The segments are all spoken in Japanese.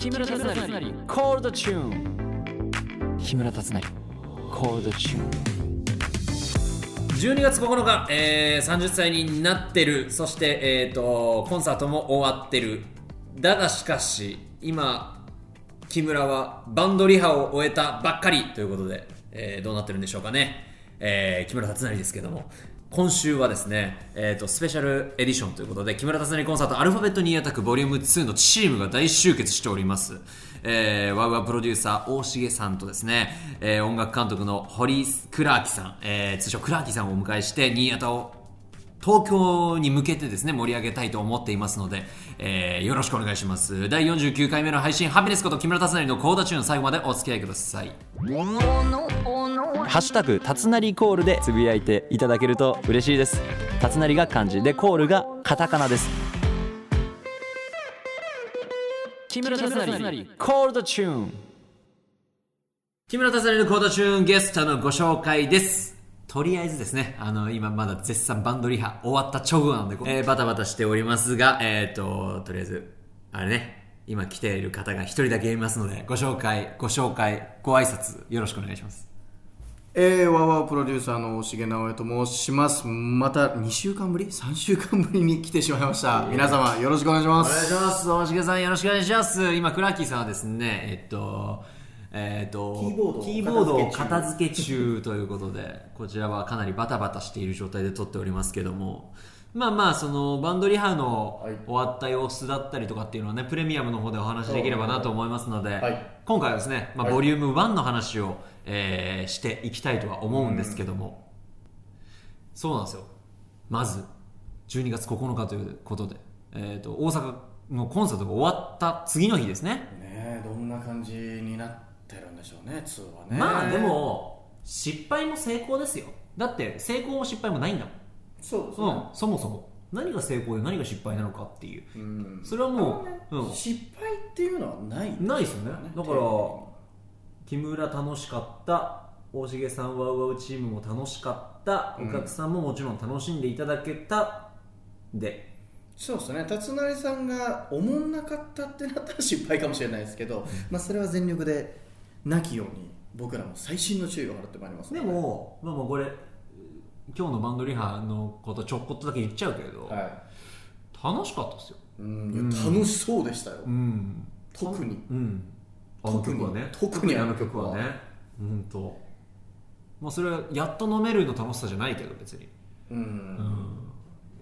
木村達成コールドチューン、木村達成コールドチューン。12月9日、30歳になってる、そして、コンサートも終わってる。だがしかし今木村はバンドリハを終えたばっかりということで、どうなってるんでしょうかね、木村達成ですけども、今週はですね、スペシャルエディションということで木村達成コンサートアルファベットニーアタック Vol.2 のチームが大集結しております。ワウワウプロデューサー大重さんとですね、音楽監督の堀クラーキさん、通称クラーキさんをお迎えして新潟を東京に向けてですね盛り上げたいと思っていますので、よろしくお願いします。第49回目の配信、ハピネスこと木村達成のコーダチューン、最後までお付き合いください。ハッシュタグ達成コールでつぶやいていただけると嬉しいです。達成が漢字でコールがカタカナです。木村達成コールドチューン、木村達成のコールドチューン、ゲストのご紹介です。とりあえずですね、今まだ絶賛バンドリハ終わった直後なんで、バタバタしておりますが、とりあえずあれね、今来ている方が一人だけいますので、ご紹介ご挨拶よろしくお願いします。ワウワウプロデューサーの大重直哉と申します。また2週間ぶり3週間ぶりに来てしまいました。皆様よろしくお願いします。お願いします。大重さんよろしくお願いします。今クラッキーさんはですね、キーボードを片付け中ということでこちらはかなりバタバタしている状態で撮っておりますけども、まあそのバンドリハの終わった様子だったりとかっていうのはね、プレミアムの方でお話しできればなと思いますので、はい、今回はですね、ボリューム1の話を、していきたいとは思うんですけども、そうなんですよ。まず12月9日ということで、大阪のコンサートが終わった次の日ですね。ねえ、どんな感じになってるんでしょうね、2はね。まあでも失敗も成功ですよ。だって成功も失敗もないんだもん。そうですね、そもそも何が成功で何が失敗なのかっていう、それはもう、失敗っていうのはないですよね。だから木村楽しかった、大重さんワウワウチームも楽しかった、お客さんももちろん楽しんでいただけた、でそうですね、達成さんがおもんなかったってなったら失敗かもしれないですけど、それは全力でなきように僕らも細心の注意を払ってまいります、ね。でも、もうこれ今日のバンドリハのことちょこっとだけ言っちゃうけれど、はい、楽しかったですよ。楽しそうでしたよ、特に、あの曲はね、特にあの曲はね、それはやっと飲めるの楽しさじゃないけど別に、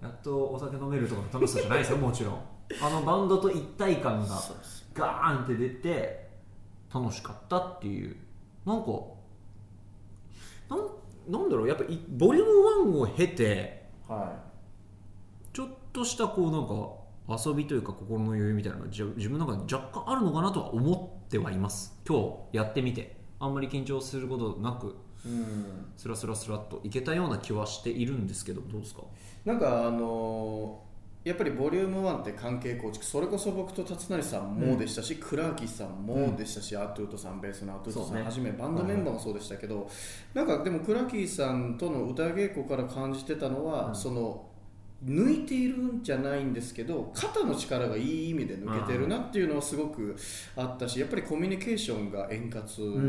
やっとお酒飲めるとかの楽しさじゃないですよもちろんあのバンドと一体感がガーンって出て楽しかったっていう、なんだろう、やっぱりボリューム1を経て、ちょっとした遊びというか心の余裕みたいなのが自分の中で若干あるのかなとは思ってはいます。今日やってみてあんまり緊張することなく、スラスラスラっといけたような気はしているんですけど、どうですか？なんかやっぱりボリューム1って関係構築、それこそ僕と達成さんもでしたし、クラーキーさんもでしたし、アトゥートさん、ベースのアトゥートさんはじめバンドメンバーもそうでしたけど、なんかでもクラーキーさんとの歌稽古から感じてたのは、その抜いているんじゃないんですけど肩の力がいい意味で抜けてるなっていうのはすごくあったし、やっぱりコミュニケーションが円滑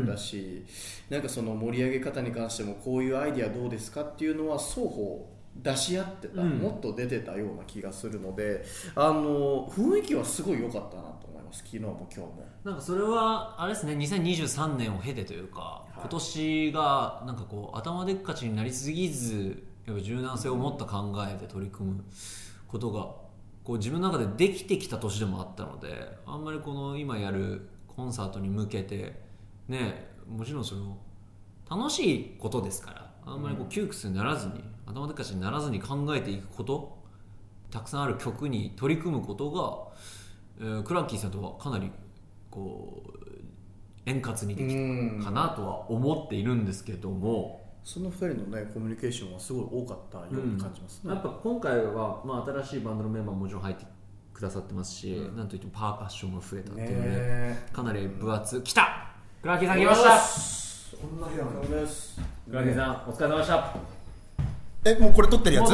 だし、なんかその盛り上げ方に関してもこういうアイディアどうですかっていうのは双方出し合ってた、もっと出てたような気がするので、雰囲気はすごい良かったなと思います。昨日も今日もなんかそれはあれですね、2023年を経てというか、今年がなんか頭でっかちになりすぎず、やっぱ柔軟性を持った考えで取り組むことが自分の中でできてきた年でもあったので、あんまり今やるコンサートに向けてね、もちろんその楽しいことですから、あんまり窮屈にならずに、頭でっかちにならずに考えていくこと、たくさんある曲に取り組むことが、クラッキーさんとはかなり円滑にできたかなとは思っているんですけども、その2人の、ね、コミュニケーションはすごい多かったように感じますね。やっぱ今回は、新しいバンドのメンバーももちろん入ってくださってますし、なんといってもパーカッションも増えたっていうので、かなり分厚く来た、クラッキーさん来ました。こんな日なんです。グラディさん、お疲れ様でした。もうこれ撮ってるやつ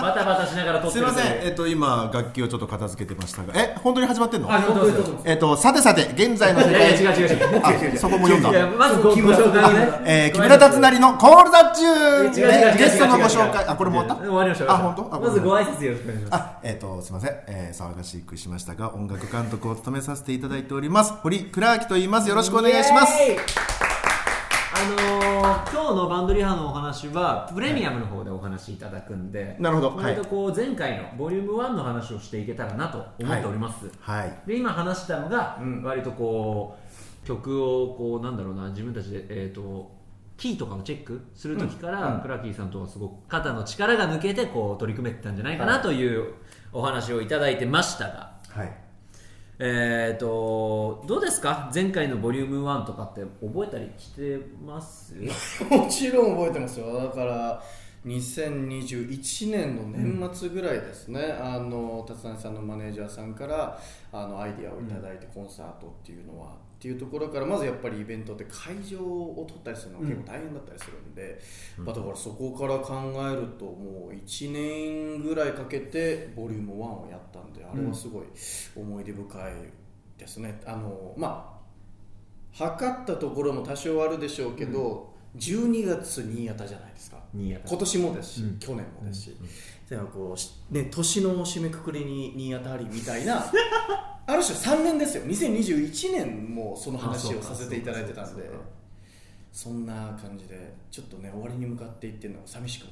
バタバタしながら撮ってる。すいません、今楽器をちょっと片付けてましたが、本当に始まってんの？あ、どうぞ。さてさて現在の世界。違う。そこも読んだ。まずご紹介ね。木村達成のコールザチューン。ゲストのご紹介。あ、これも終わった？終わりました。あ、本当？まずご挨拶よろしくお願いします。あ、すいません、騒がしくしましたが音楽監督を務めさせていただいております堀倉明と言います。よろしくお願いします。今日のバンドリハのお話はプレミアムの方でお話いただくんで、なるほど、割とこう前回のボリューム1の話をしていけたらなと思っております、はいはい、で今話したのが、割とこう曲をこうなんだろうな、自分たちで、キーとかをチェックするときから、クラキーさんとはすごく肩の力が抜けてこう取り組めてたんじゃないかなというお話をいただいてましたが、はい、どうですか、前回のボリューム1とかって覚えたりしてます？もちろん覚えてますよ。だから2021年の年末ぐらいですね、達成さんのマネージャーさんからアイディアをいただいて、コンサートっていうのはっていうところから、まずやっぱりイベントって会場を取ったりするのが結構大変だったりするんで、だからそこから考えるともう1年ぐらいかけてボリューム1をやったんで、あれはすごい思い出深いですね。測ったところも多少あるでしょうけど、12月新潟じゃないですか。新潟今年もですし、去年もですし、こうね、年の締めくくりに新潟ありみたいなある種3年ですよ。2021年もその話をさせていただいてたんで、そんな感じでちょっとね、終わりに向かっていってるのが寂しくも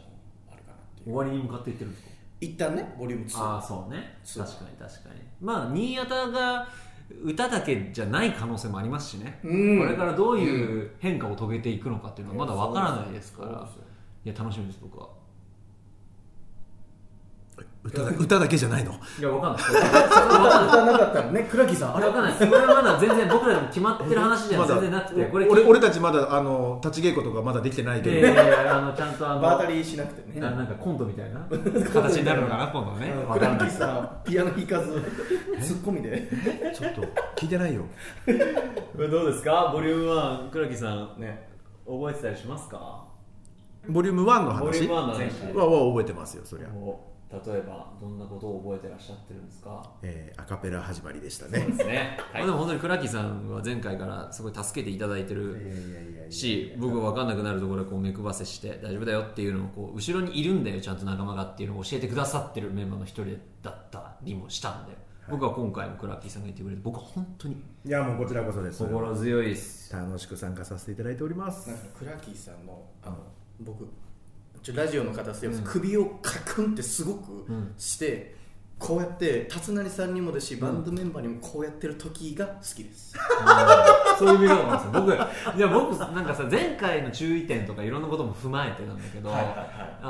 あるかなっていう。終わりに向かっていってるんですか、一旦ね、ボリューム2。ああ、そうね、確かに確かに。まあ新潟が歌だけじゃない可能性もありますしね、これからどういう変化を遂げていくのかっていうのはまだわからないですから、いや楽しみです。僕は歌だけじゃないの。いや、わかんない。歌なかったらね、倉木さん。あれわかんないです。これはまだ全然僕らでも決まってる話じゃ全然なくて、これ俺たちまだ立ち稽古とかまだできてないけど、ちゃんとバータリーしなくてね、なんかコントみたいな形になるのかな今度ね。倉木さんピアノ弾かずツッコミで。ちょっと聞いてないよ。どうですか、ボリューム1、倉木さんね、覚えてたりしますか？ボリューム1の話。ボリューム1の話は覚えてますよ、そりゃ。例えばどんなことを覚えてらっしゃってるんですか？アカペラ始まりでしたね。そうですね。はい、でも本当に倉木さんは前回からすごい助けていただいてるし、僕が分かんなくなるところでこう目くばせして大丈夫だよっていうのをこう後ろにいるんだよちゃんと仲間がっていうのを教えてくださってるメンバーの一人だったりもしたんで、僕は今回も倉木さんが言ってくれて、僕は本当に、いやもうこちらこそです、心強いです。楽しく参加させていただいております。なんか倉木さんの僕ラジオの方すよ、首をカクンってすごくして、こうやって達成さんにもですし、バンドメンバーにもこうやってる時が好きです、そういう意味なんですよ。僕なんかさ、前回の注意点とかいろんなことも踏まえてなんだけど、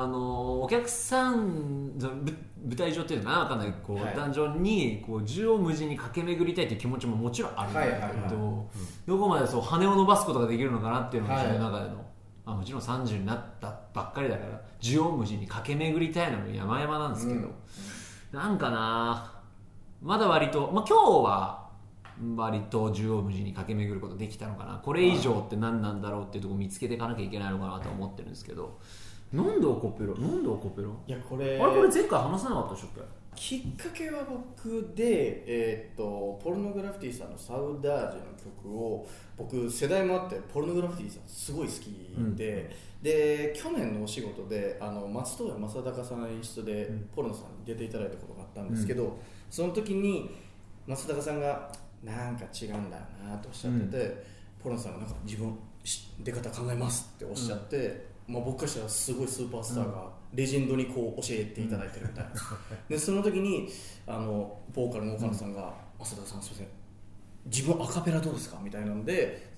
お客さん舞台上っていうのは分かんない、こう壇上にこう縦横無尽に駆け巡りたいっていう気持ちももちろんあるんだけど、どこまでそう羽を伸ばすことができるのかなっていうのが自分の中での、もちろん30になったばっかりだから縦横無尽に駆け巡りたいのも山々なんですけど、なんかな、まだ割と、今日は割と縦横無尽に駆け巡ることできたのかな、これ以上って何なんだろうっていうところを見つけていかなきゃいけないのかなと思ってるんですけど、なんでオコペラ、いやこれ前回話さなかったでしょっけ。きっかけは僕で、ポルノグラフィティさんのサウダージュの曲を、僕世代もあってポルノグラフィティさんすごい好きで、で去年のお仕事で松任谷正隆さんの演出でポルノさんに出ていただいたことがあったんですけど、その時に松任谷さんがなんか違うんだよなとおっしゃってて、ポルノさんがなんか自分出方考えますっておっしゃって、僕からしたらすごいスーパースターがレジェンドにこう教えていただいてるみたいな、でその時にボーカルの岡野さんが浅田さんすいません自分アカペラどうですかみたいなので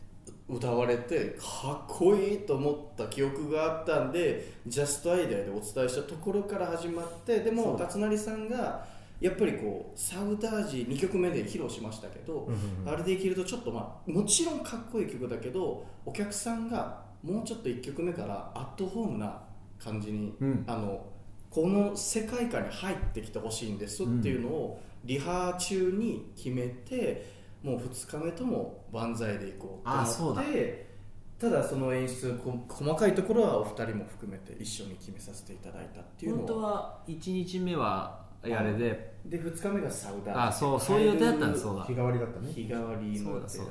歌われて、かっこいいと思った記憶があったんで、ジャストアイデアでお伝えしたところから始まって、でも達成さんがやっぱりこうサウダージ2曲目で披露しましたけど、あれでいけるとちょっともちろんかっこいい曲だけど、お客さんがもうちょっと1曲目からアットホームな感じに、この世界観に入ってきてほしいんですっていうのをリハ中に決めて、もう2日目とも万歳でいこうと思って、ただその演出細かいところはお二人も含めて一緒に決めさせていただいたっていうのを本当は1日目はあれで2日目がサウダーあそういう予定だったんです。そうだ日替わりだったね。日替わりの予定だったんですけど、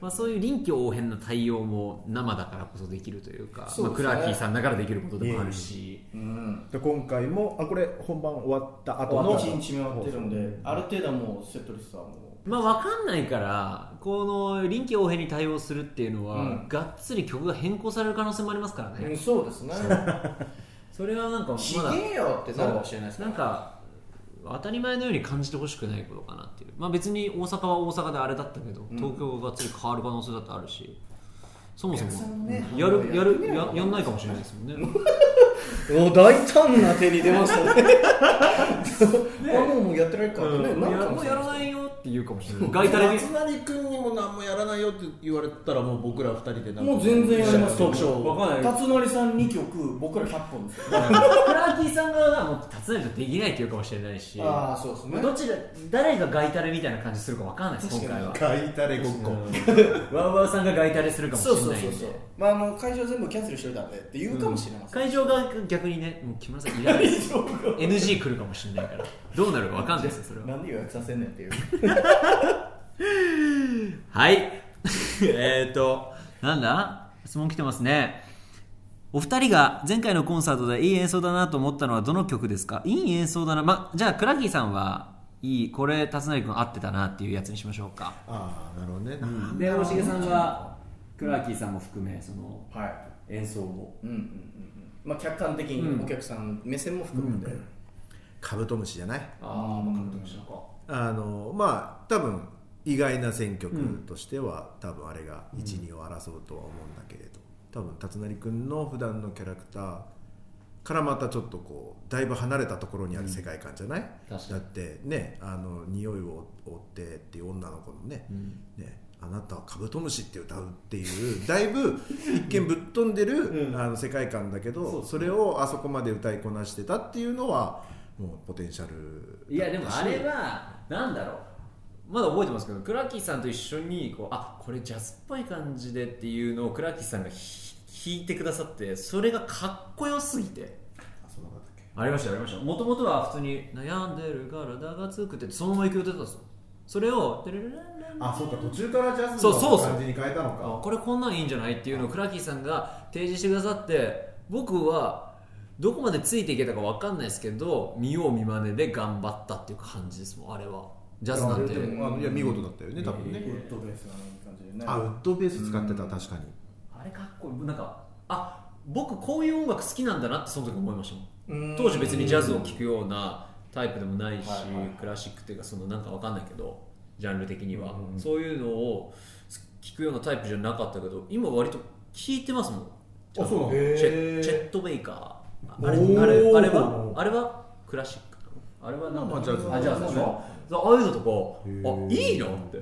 まあ、そういう臨機応変な対応も生だからこそできるというか、まあ、クラーキーさんだからできることでもあるし、うん、で今回もこれ本番終わった後の1日目終わってるので、うん、ある程度もうセットリストはもうまあ、分かんないからこの臨機応変に対応するっていうのは、うん、がっつり曲が変更される可能性もありますからね、うん、そうですね。それはなんかまだひげよってなるかもしれないですね。なんか当たり前のように感じてほしくないことかなっていう、まあ、別に大阪は大阪であれだったけど、うん、東京ががっつり変わる可能性だってあるし、そもそもやんないかもしれないですもんね。お大胆な手に出ましたね。もうやってないからね、もうやらないよって言うかもしれない。松成君にも何もやらないよって言われたらもう僕ら2人でなんかもう全然やります特徴。松成さん2曲僕ら100本ですよ。クラーキーさんがもう松成とできないって言うかもしれないし、あそうです、ね、どっち誰がガイタレみたいな感じするか分からないです今回は。ガイタレごっこ、うん、ワウワウさんがガイタレするかもしれないんで、そう、まあ、もう会場全部キャンセルしてるんでって言うかもしれません、うん、会場が逆にねもう木村さんいらないです。NG 来るかもしれないからどうなるか分かんないですよ。それはなんで予約させんねんっていう。はい。なんだ？質問来てますね。お二人が前回のコンサートでいい演奏だなと思ったのはどの曲ですか？いい演奏だな。まあ、じゃあクラギーさんはいいこれ辰成君合ってたなっていうやつにしましょうか。ああなるほどね。うん、で山重さんはクラギーさんも含めその、はい、演奏も、うんうんうんまあ、客観的にお客さん、うん、目線も含めて、うん、カブトムシじゃない？ああまあカブトムシのか。まあ多分意外な選曲としては、うん、多分あれが1、2を争うとは思うんだけれど、多分辰成君の普段のキャラクターからまたちょっとこうだいぶ離れたところにある世界観じゃない、うん、だってね匂いを追ってっていう女の子の ねあなたはカブトムシって歌うっていうだいぶ一見ぶっ飛んでる、うん、世界観だけど、うん、それをあそこまで歌いこなしてたっていうのはもうポテンシャル。いやでもあれはなんだろうまだ覚えてますけどクラキーさんと一緒にこうあこれジャズっぽい感じでっていうのをクラキーさんが弾いてくださってそれがかっこよすぎて。ありましたありました。もともとは普通に悩んでる体がつくってそのままいく歌だったんですよ。それをあそうか途中からジャズの感じに変えたのか。そうそうそうこれこんなんいいんじゃないっていうのをクラキーさんが提示してくださって僕はどこまでついていけたか分かんないですけど見よう見まねで頑張ったっていう感じですもん。あれはジャズなんていや見事だったよね、多分ね。ウッドベースがいい感じでね。あウッドベース使ってた、うん、確かにあれかっこいい。なんかあ僕こういう音楽好きなんだなってその時思いましたもん。当時別にジャズを聴くようなタイプでもないし、はいはい、クラシックっていうかそのなんか分かんないけどジャンル的にはそういうのを聴くようなタイプじゃなかったけど今割と聴いてますもん。あそうチェットベイカーあれはクラシックあれはなんかジャズああいうのとかあいいなって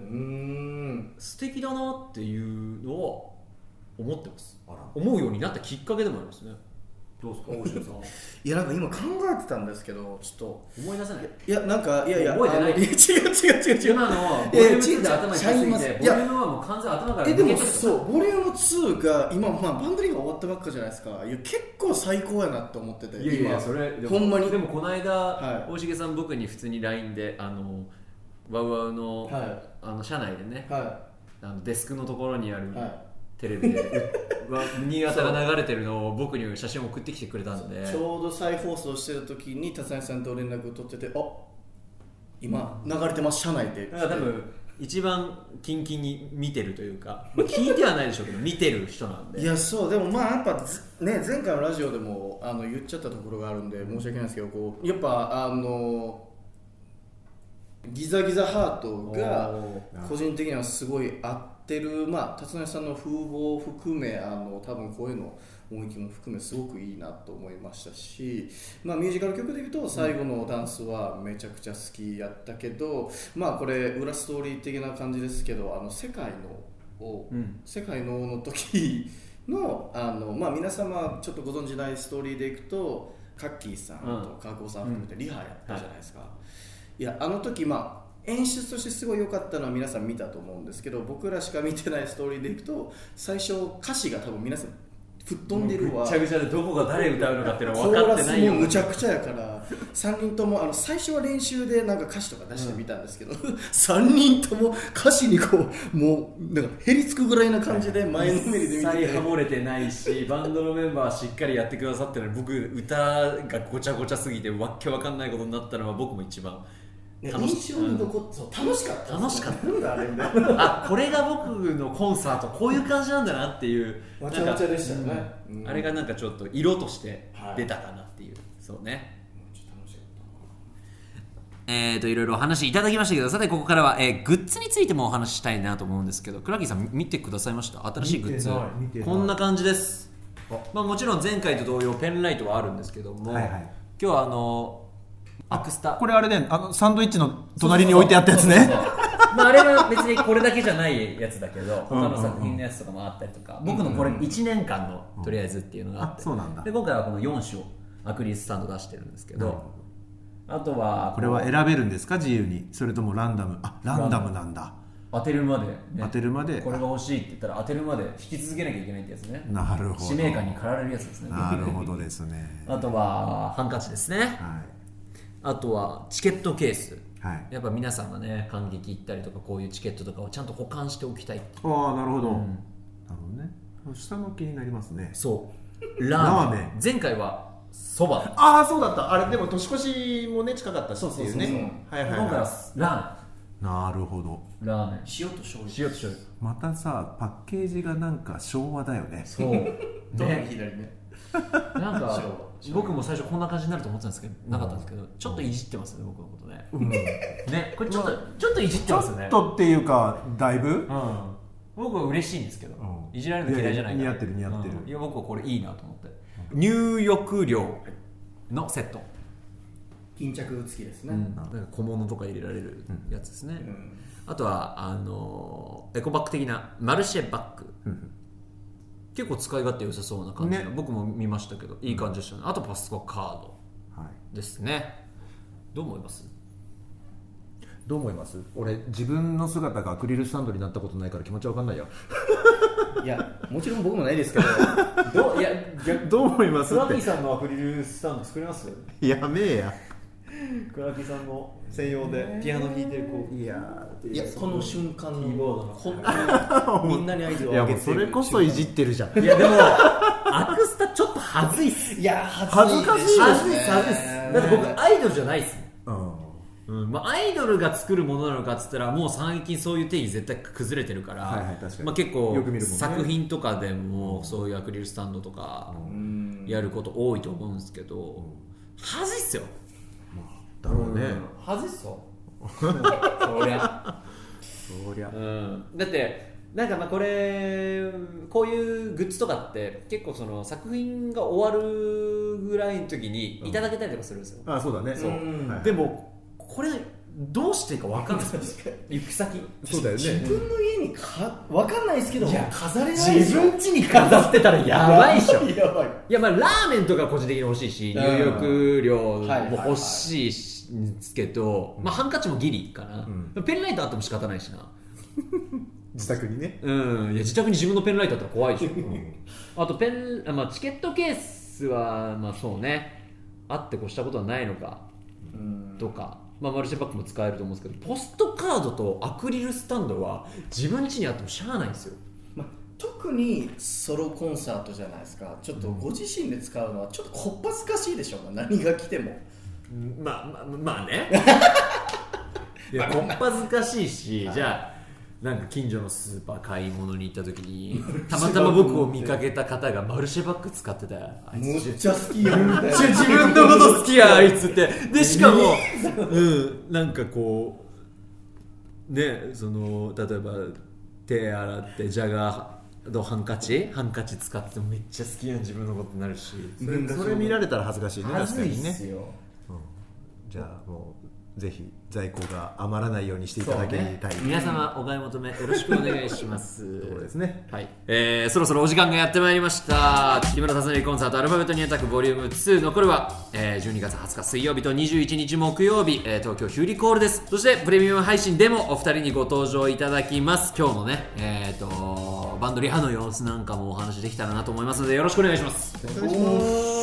素敵だなっていうのは思ってます。思うようになったきっかけでもありますね。どうですか大島さん。いやなんか今考えてたんですけどちょっと思い出せない。いや覚えてない。違う今のボリューム2で頭についてボリューム1も完全頭から抜けてる。でもそうボリューム2が今、まあ、バンドリーが終わったばっかじゃないですか。いや結構最高やなって思ってて。いやそれほんまにでもこの間、はい、大重さん僕に普通に LINE でワウワウ の,、はい、社内でね、はい、デスクのところにある、はいテレビで新潟が流れてるのを僕に写真を送ってきてくれたんでちょうど再放送してる時に辰成さんと連絡を取っててあ今流れてます社内で多分一番キンキンに見てるというか、まあ、聞いてはないでしょうけど見てる人なんでいやそうでもまあやっぱ、ね、前回のラジオでも言っちゃったところがあるんで申し訳ないですけどこうやっぱギザギザハートが個人的にはすごいあってまあ、辰成さんの風貌を含め多分こういうの音域も含めすごくいいなと思いましたし、まあ、ミュージカル曲でいうと最後のダンスはめちゃくちゃ好きやったけど、まあ、これ裏ストーリー的な感じですけど世界の王の時の、まあ、皆様ちょっとご存じないストーリーでいくとカッキーさんとカーコーさん含めてリハやったじゃないですか、うんはい、いやあの時まあ演出としてすごい良かったのは皆さん見たと思うんですけど、僕らしか見てないストーリーでいくと、最初歌詞が多分皆さん吹っ飛んでるわ、ぐちゃぐちゃでどこが誰歌うのかっていうのは分かってないよ、むちゃくちゃやから3人とも最初は練習でなんか歌詞とか出してみたんですけど、3人とも歌詞にこうもうなんかへりつくぐらいな感じで前のめりで見てて、一切ハモれてないしバンドのメンバーはしっかりやってくださってるのに、僕歌がごちゃごちゃすぎてわけわかんないことになったのは僕も一番印象に残って、楽しかった、楽しかったなんだあれみたいな、あ、これが僕のコンサートこういう感じなんだなっていう、わちゃわちゃでしたよね、うん、あれがなんかちょっと色として出たかなっていう、はい、そうね、いろいろお話いただきましたけど、さてここからは、グッズについてもお話ししたいなと思うんですけど、クラギーさん見てくださいました？新しいグッズこんな感じです。まあ、もちろん前回と同様ペンライトはあるんですけども、はいはい、今日はアクスタ、これあれね、サンドイッチの隣に置いてあったやつね。まあ、あれは別にこれだけじゃないやつだけど他の作品のやつとかもあったりとか、僕のこれ1年間のとりあえずっていうのがあって、そうなんだ。で今回はこの4種をアクリルスタンド出してるんですけど、あとはこれは選べるんですか自由に、それともランダム？あ、ランダムなんだ。当てるまで、ね、当てるまでこれが欲しいって言ったら当てるまで引き続けなきゃいけないってやつね。なるほど、使命感に駆られるやつですね。なるほどですね。あとはハンカチですね、はい。あとはチケットケース、はい、やっぱ皆さんがね観劇行ったりとかこういうチケットとかをちゃんと保管しておきたいっていう。ああ、なるほど、うん、なるほどね。下の気になりますね。そうラーメン、前回はそば。ああ、そうだった。あれでも年越しもね近かったしっていうね。そうそうそう、はいはいはい、今回はラーメン。なるほど、ラーメン塩と醤油、塩と醤油。またさ、パッケージがなんか昭和だよね。そうどの左ねなんか僕も最初こんな感じになると思ってたんですけど、なかったんですけど、ちょっといじってますね、僕のことね、うん、ね、これちょっといじってますね。ちょっとっていうか、だいぶ、うん、僕は嬉しいんですけど、うん、いじられるの嫌いじゃないから。似合ってる似合ってる、うん、いや僕はこれいいなと思って、うん、入浴料のセット、巾着付きですね、うん、なんか小物とか入れられるやつですね、うんうん、あとはエコバッグ的なマルシェバッグ、うん、結構使い勝手良さそうな感じの、ね、僕も見ましたけどいい感じでしたね、うん、あとパスコカードですね、はい、どう思います？どう思います？俺自分の姿がアクリルスタンドになったことないから気持ちわかんないよいや、もちろん僕もないですけどいやどう思いますって。クラキさんのアクリルスタンド作ります？やめえやクラキさんの専用でピアノ弾いてる子、いやこの瞬間のキーボードのみんなに合図を上げてる。それこそいじってるじゃん。いやでもアクスタちょっと恥ずいっす。いや恥ずかしいですね。恥ずいっす。だって僕アイドルじゃないっす、ね、うん、まあ、アイドルが作るものなのかっつったらもう最近そういう定義絶対崩れてるから、はいはい、確かに、まあ、結構よく見るもんね、作品とかでもそういうアクリルスタンドとかやること多いと思うんですけど、恥ずいっすよ。だろうね、恥ずいっすよそりゃ、うん、だってなんかまあこういうグッズとかって結構その作品が終わるぐらいの時にいただけたりとかするんですよ、うん、あ、そうだね、そう、はい、でもこれどうしていいか分かんない行く先。そうだよね、自分の家に分かんないですけど、いや飾れない、自分家に飾ってたらやばいっしょやばい。いや、まあラーメンとか個人的に欲しいし、入浴料も欲しいしんですけど、まあ、ハンカチもギリかな、うん、ペンライトあっても仕方ないしな自宅にね、うん、いや自宅に自分のペンライトあったら怖いでしょ、うん、あとまあ、チケットケースはまあそうね、あって越したことはないのか、うん、とか、まあ、マルシェバッグも使えると思うんですけど、ポストカードとアクリルスタンドは自分家にあってもしゃあないんですよ。まあ、特にソロコンサートじゃないですか。ちょっとご自身で使うのはちょっとこっぱずかしいでしょう、何が来ても。まあねいやこっぱずかしいし、じゃあなんか近所のスーパー買い物に行った時にたまたま僕を見かけた方がマルシェバッグ使ってた、あいつめっちゃ好きやんみたいな自分のこと好きやあいつって。でしかも、うん、なんかこうね、その例えば手洗ってジャガーハンカチ使ってもめっちゃ好きな自分のことになるし、それ見られたら恥ずかしいね。恥ずいっすよ、うん、じゃあもうぜひ在庫が余らないようにしていただきたい、ね、皆様お買い求めよろしくお願いしますそうですね、はい、そろそろお時間がやってまいりました。木村達成コンサートアルファベットニュータックボリューム2、残るは、12月20日水曜日と21日木曜日、東京ヒューリコールです。そしてプレミアム配信でもお二人にご登場いただきます。今日のね、バンドリハの様子なんかもお話できたらなと思いますのでよろしくお願いします。